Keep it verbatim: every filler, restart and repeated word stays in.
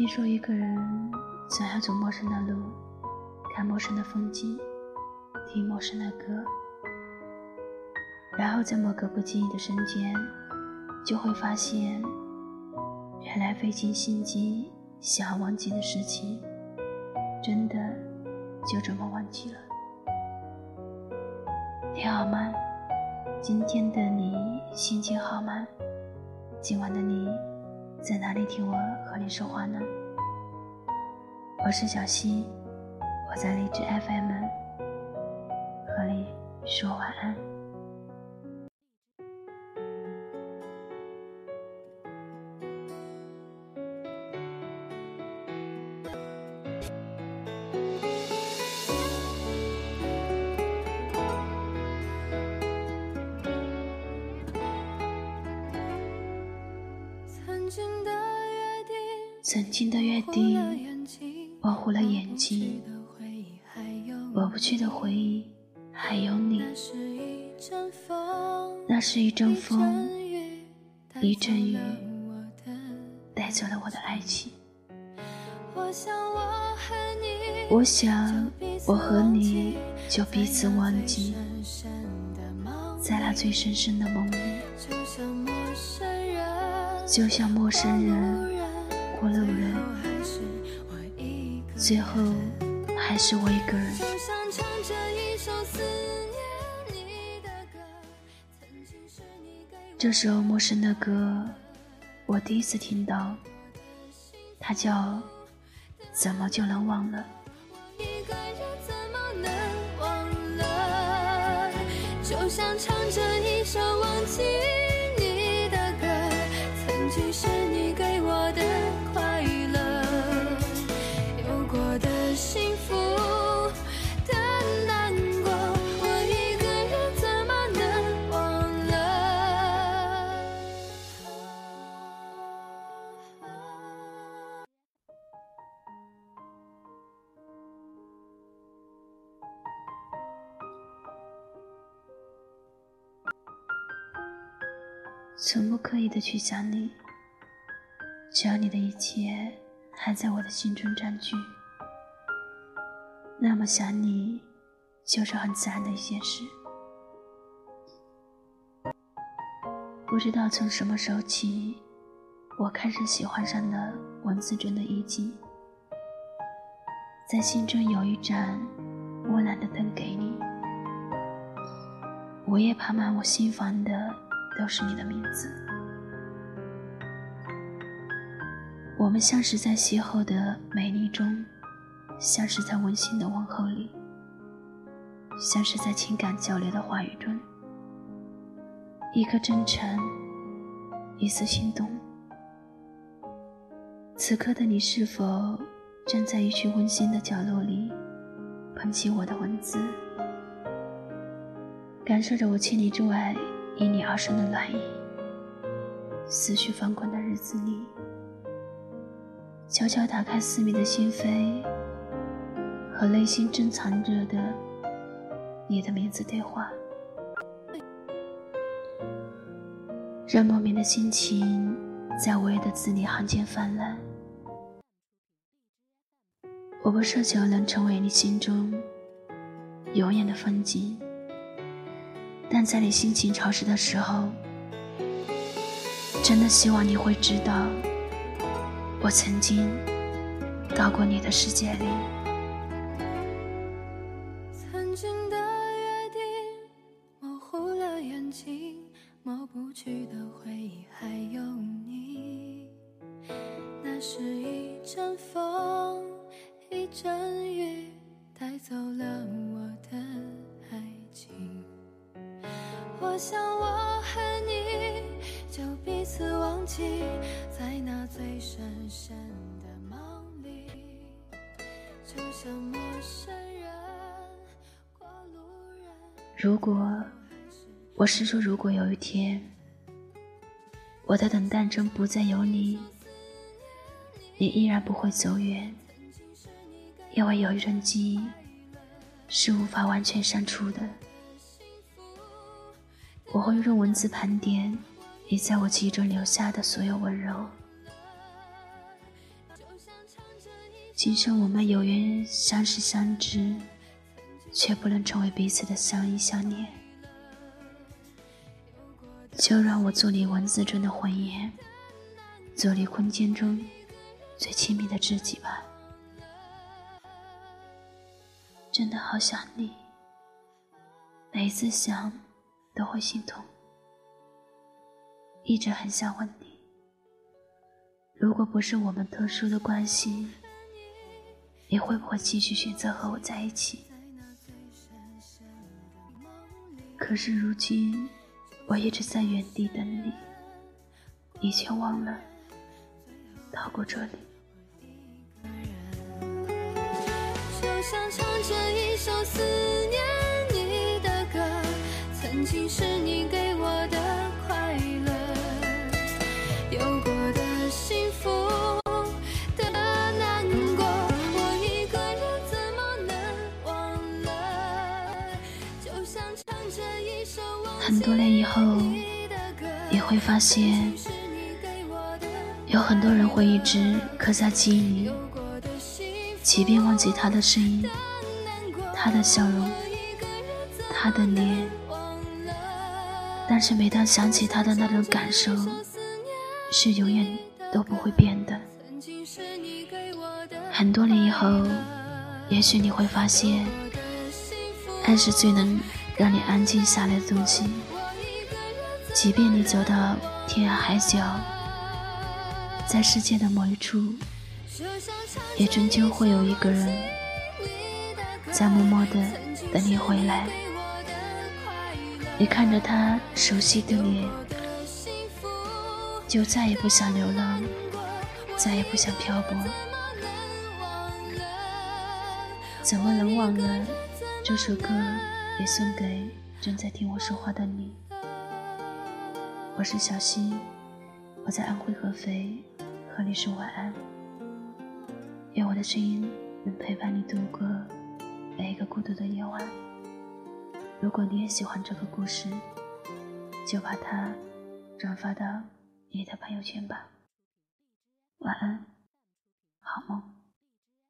听说一个人想要走陌生的路，看陌生的风景，听陌生的歌，然后在某个不经意的瞬间，就会发现原来费尽心机想要忘记的事情，真的就这么忘记了。你好吗？今天的你心情好吗？今晚的你在哪里听我和你说话呢？我是小溪，我在荔枝 F M 和你说晚安。曾经的约定模糊了眼睛，抹不去的回忆还有你。那是一阵风，一阵雨，带走了我的爱情。我想我和你就彼此忘记，在那最深深的梦里，就像陌生人过路人，最后还是我一个人。这首陌生的歌我第一次听到，它叫《怎么就能忘了》。就像唱着一首忘记你的歌，曾经是你给我的快乐，有过的幸福的难过，我一个人怎么能忘了。从不刻意的去想你，只要你的一切还在我的心中占据，那么想你就是很自然的一件事。不知道从什么时候起，我开始喜欢上了文字中的意境，在心中有一盏温暖的灯给你，午夜爬满我心房的都是你的名字。我们相识在邂逅的美丽中，相识在温馨的问候里，相识在情感交流的话语中。一颗真诚，一丝心动。此刻的你是否站在一群温馨的角落里，捧起我的文字，感受着我千里之外因你而生的暖意？思绪翻滚的日子里，悄悄打开私密的心扉，和内心珍藏着的你的名字对话，让莫名的心情在午夜的字里行间泛滥。我不奢求能成为你心中永远的风景，但在你心情潮湿的时候，真的希望你会知道，我曾经到过你的世界里。曾经的约定模糊了眼睛，抹不去的回忆还有你。那是一阵风，一阵雨，带走了我的爱情。我想我和你就彼此忘记，在那最深深的梦里，就像陌生人过路人。如果我是说，如果有一天我的等待中不再有你，你依然不会走远，因为有一段记忆是无法完全删除的。我会用文字盘点你在我记忆中留下的所有温柔，今生我们有缘相识相知，却不能成为彼此的相依相恋。就让我做你文字中的魂言，做你空间中最亲密的知己吧。真的好想你，每次想都会心痛。一直很想问你，如果不是我们特殊的关系，你会不会继续选择和我在一起？可是如今我一直在原地等你，你却忘了逃过这里。就像唱着一首思念你的歌，曾经是你给我的快乐，有过的幸福的难过，我一个人怎么能忘了。就像唱着一首忘记你的歌，很多年以后你会发现，有很多人会一直刻在记忆里，即便忘记他的声音，他的笑容，他的脸，但是每当想起他的那种感受是永远都不会变的。很多年以后，也许你会发现，爱是最能让你安静下来的东西。即便你走到天涯海角，在世界的某一处，也终究会有一个人在默默地等你回来。你看着他熟悉的脸，就再也不想流浪，再也不想漂泊。怎么能忘了？这首歌也送给正在听我说话的你。我是小溪，我在安徽合肥和你说晚安，愿我的声音能陪伴你度过每一个孤独的夜晚。如果你也喜欢这个故事，就把它转发到你的朋友圈吧。晚安，好梦。